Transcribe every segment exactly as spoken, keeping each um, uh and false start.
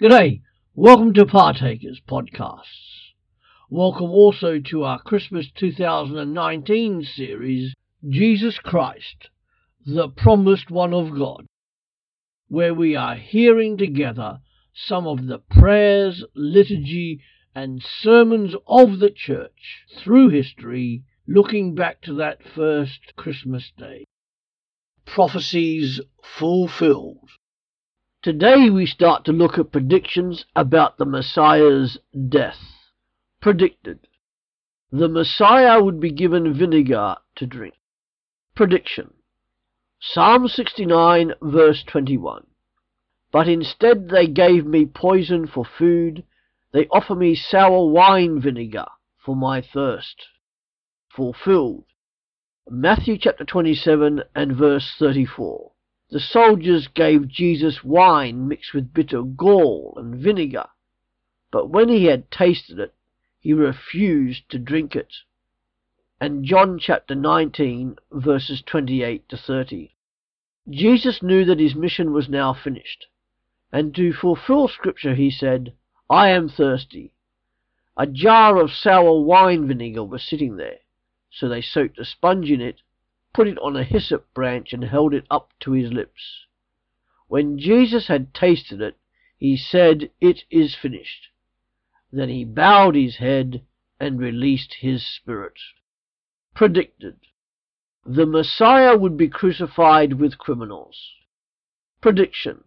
G'day, welcome to Partakers Podcasts. Welcome also to our Christmas two thousand nineteen series, Jesus Christ, the Promised One of God, where we are hearing together some of the prayers, liturgy and sermons of the Church through history, looking back to that first Christmas day. Prophecies fulfilled. Today we start to look at predictions about the Messiah's death. Predicted. The Messiah would be given vinegar to drink. Prediction. Psalm sixty-nine verse twenty-one. But instead they gave me poison for food. They offer me sour wine vinegar for my thirst. Fulfilled. Matthew chapter twenty-seven and verse thirty-four. The soldiers gave Jesus wine mixed with bitter gall and vinegar, but when he had tasted it, he refused to drink it. And John chapter nineteen, verses twenty-eight to thirty. Jesus knew that his mission was now finished, and to fulfill Scripture he said, "I am thirsty." A jar of sour wine vinegar was sitting there, so they soaked a sponge in it, put it on a hyssop branch and held it up to his lips. When Jesus had tasted it, he said, "It is finished." Then he bowed his head and released his spirit. Predicted. The Messiah would be crucified with criminals. Prediction.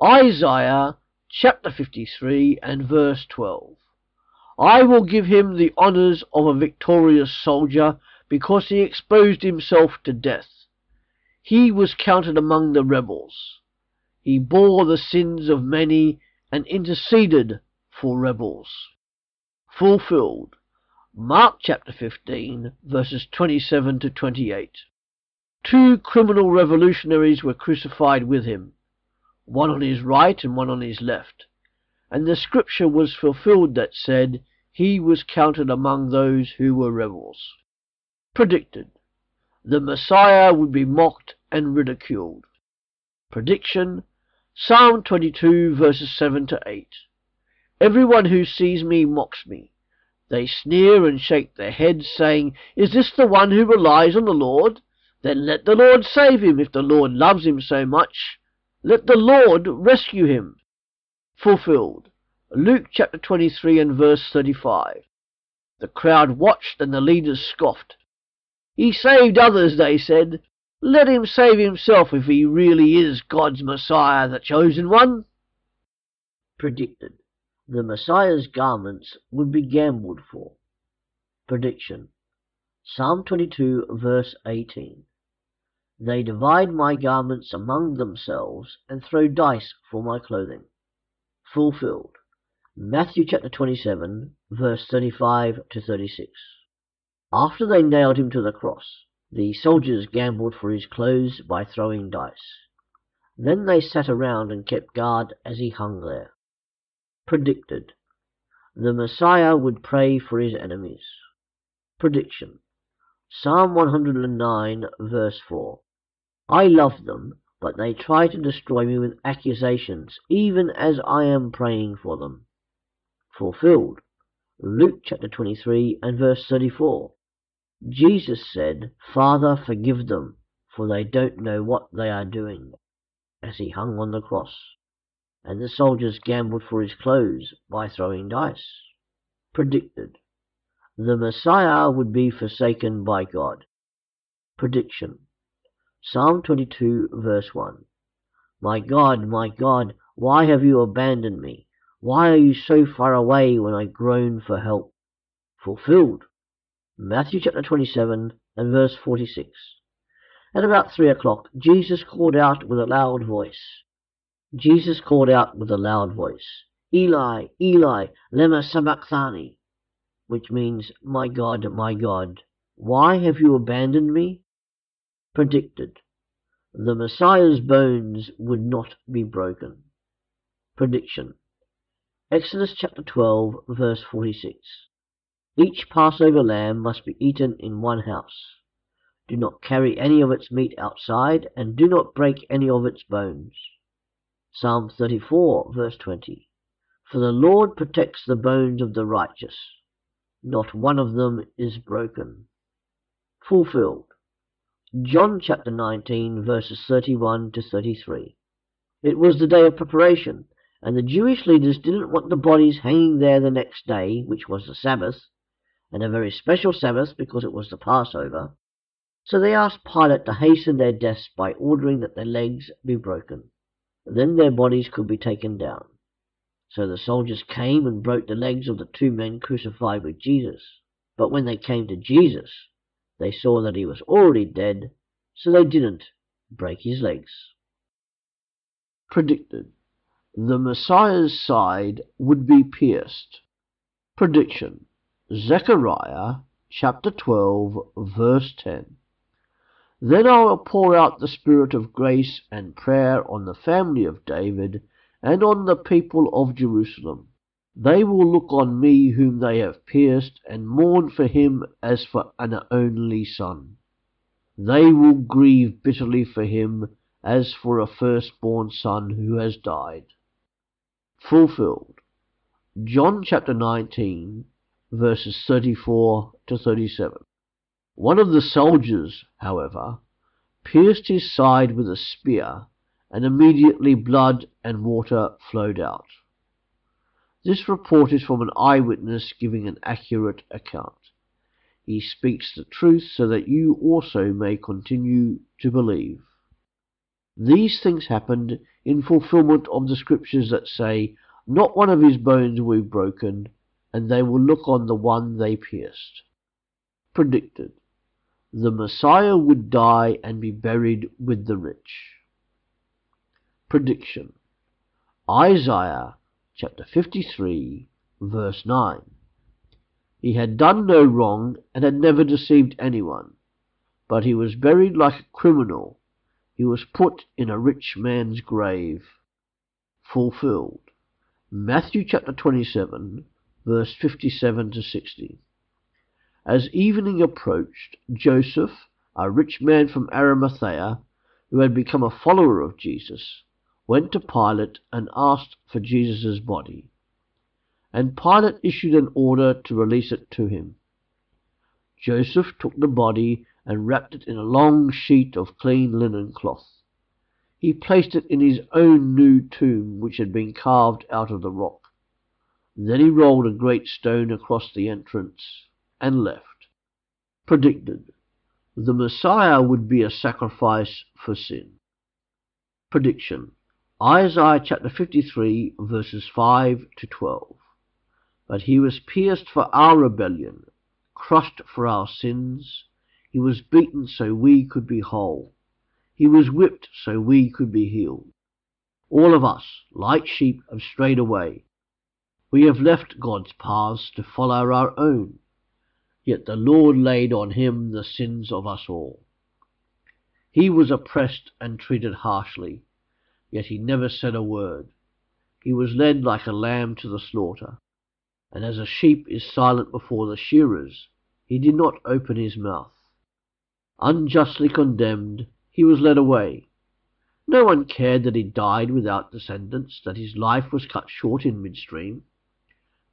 Isaiah chapter fifty-three and verse twelve. "I will give him the honours of a victorious soldier, because he exposed himself to death. He was counted among the rebels. He bore the sins of many and interceded for rebels." Fulfilled. Mark chapter fifteen, verses twenty-seven to twenty-eight. Two criminal revolutionaries were crucified with him, one on his right and one on his left. And the scripture was fulfilled that said, "He was counted among those who were rebels." Predicted. The Messiah would be mocked and ridiculed. Prediction. Psalm twenty-two verses seven to eight. "Everyone who sees me mocks me. They sneer and shake their heads, saying, 'Is this the one who relies on the Lord? Then let the Lord save him, if the Lord loves him so much. Let the Lord rescue him." Fulfilled. Luke chapter twenty-three and verse thirty-five. The crowd watched and the leaders scoffed. "He saved others," they said. "Let him save himself if he really is God's Messiah, the chosen one." Predicted. The Messiah's garments would be gambled for. Prediction. Psalm twenty-two, verse eighteen. "They divide my garments among themselves and throw dice for my clothing." Fulfilled. Matthew chapter twenty-seven, verse thirty-five to thirty-six. After they nailed him to the cross, the soldiers gambled for his clothes by throwing dice. Then they sat around and kept guard as he hung there. Predicted. The Messiah would pray for his enemies. Prediction. Psalm one hundred nine, verse four. "I love them, but they try to destroy me with accusations, even as I am praying for them." Fulfilled. Luke chapter twenty-three and verse thirty-four. Jesus said, "Father, forgive them, for they don't know what they are doing," as he hung on the cross. And the soldiers gambled for his clothes by throwing dice. Predicted. The Messiah would be forsaken by God. Prediction. Psalm twenty-two verse one. "My God, my God, why have you abandoned me? Why are you so far away when I groan for help?" Fulfilled. Matthew chapter twenty-seven and verse forty-six. At about three o'clock, Jesus called out with a loud voice. Jesus called out with a loud voice, "Eli, Eli, lema sabachthani," which means, "My God, my God, why have you abandoned me?" Predicted. The Messiah's bones would not be broken. Prediction. Exodus chapter twelve, verse forty-six. "Each Passover lamb must be eaten in one house. Do not carry any of its meat outside, and do not break any of its bones." Psalm thirty-four, verse twenty. For the Lord protects the bones of the righteous. Not one of them is broken. Fulfilled. John chapter nineteen, verses thirty-one to thirty-three. It was the day of preparation, and the Jewish leaders didn't want the bodies hanging there the next day, which was the Sabbath, and a very special Sabbath because it was the Passover. So they asked Pilate to hasten their deaths by ordering that their legs be broken. Then their bodies could be taken down. So the soldiers came and broke the legs of the two men crucified with Jesus. But when they came to Jesus, they saw that he was already dead, so they didn't break his legs. Predicted. The Messiah's side would be pierced. Prediction. Zechariah chapter twelve, verse ten. Then I will pour out the spirit of grace and prayer on the family of David and on the people of Jerusalem. They will look on me whom they have pierced and mourn for him as for an only son. They will grieve bitterly for him as for a firstborn son who has died. Fulfilled. John chapter nineteen, verses thirty-four to thirty-seven. One of the soldiers, however, pierced his side with a spear, and immediately blood and water flowed out. This report is from an eyewitness giving an accurate account. He speaks the truth so that you also may continue to believe. These things happened in fulfillment of the scriptures that say, not one of his bones will be broken, and they will look on the one they pierced. Predicted. The Messiah would die and be buried with the rich. Prediction. Isaiah chapter fifty-three, verse nine. He had done no wrong and had never deceived anyone, but he was buried like a criminal. He was put in a rich man's grave. Fulfilled. Matthew chapter twenty-seven, verse fifty-seven to sixty. As evening approached, Joseph, a rich man from Arimathea, who had become a follower of Jesus, went to Pilate and asked for Jesus' body. And Pilate issued an order to release it to him. Joseph took the body and wrapped it in a long sheet of clean linen cloth. He placed it in his own new tomb, which had been carved out of the rock. Then he rolled a great stone across the entrance and left. Predicted. The Messiah would be a sacrifice for sin. Prediction. Isaiah chapter fifty-three, verses five to twelve. But he was pierced for our rebellion, crushed for our sins. He was beaten so we could be whole. He was whipped so we could be healed. All of us, like sheep, have strayed away. We have left God's paths to follow our own. Yet the Lord laid on him the sins of us all. He was oppressed and treated harshly, yet he never said a word. He was led like a lamb to the slaughter, and as a sheep is silent before the shearers, he did not open his mouth. Unjustly condemned, he was led away. No one cared that he died without descendants, that his life was cut short in midstream,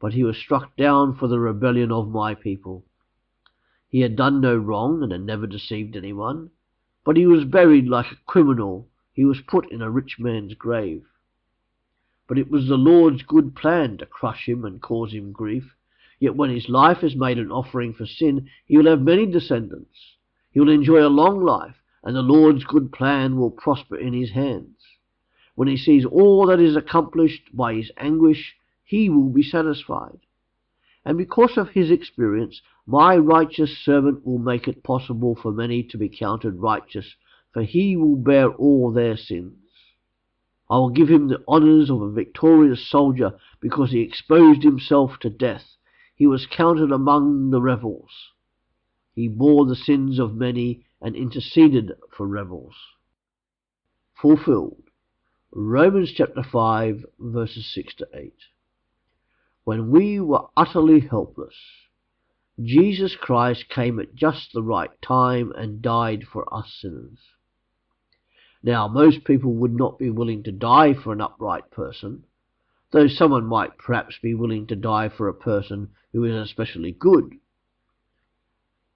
but he was struck down for the rebellion of my people. He had done no wrong and had never deceived anyone, but he was buried like a criminal. He was put in a rich man's grave. But it was the Lord's good plan to crush him and cause him grief. Yet when his life is made an offering for sin, he will have many descendants. He will enjoy a long life, and the Lord's good plan will prosper in his hands. When he sees all that is accomplished by his anguish, he will be satisfied. And because of his experience, my righteous servant will make it possible for many to be counted righteous, for he will bear all their sins. I will give him the honours of a victorious soldier, because he exposed himself to death. He was counted among the rebels. He bore the sins of many and interceded for rebels. Fulfilled. Romans chapter five, verses six to eight. When we were utterly helpless, Jesus Christ came at just the right time and died for us sinners. Now, most people would not be willing to die for an upright person, though someone might perhaps be willing to die for a person who is especially good.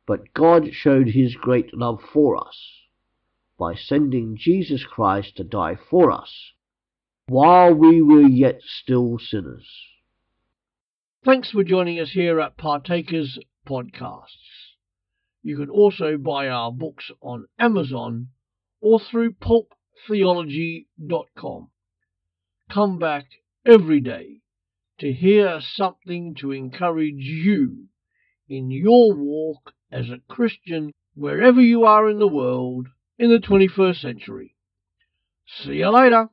But God showed his great love for us by sending Jesus Christ to die for us while we were yet still sinners. Thanks for joining us here at Partakers Podcasts. You can also buy our books on Amazon or through pulp theology dot com. Come back every day to hear something to encourage you in your walk as a Christian, wherever you are in the world in the twenty-first century. See you later.